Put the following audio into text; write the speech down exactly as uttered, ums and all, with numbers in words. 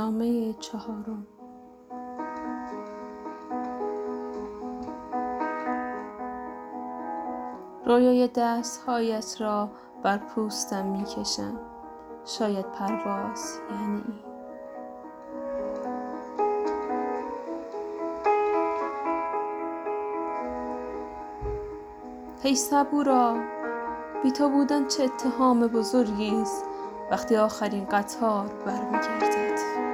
نامه چهارم. رویای دستهایت را بر پوستم میکشم. شاید پرواز یعنی این. هی صبورا، بی تو بودن چه اتهام بزرگی است وقتی آخرین قطار برمیگردد.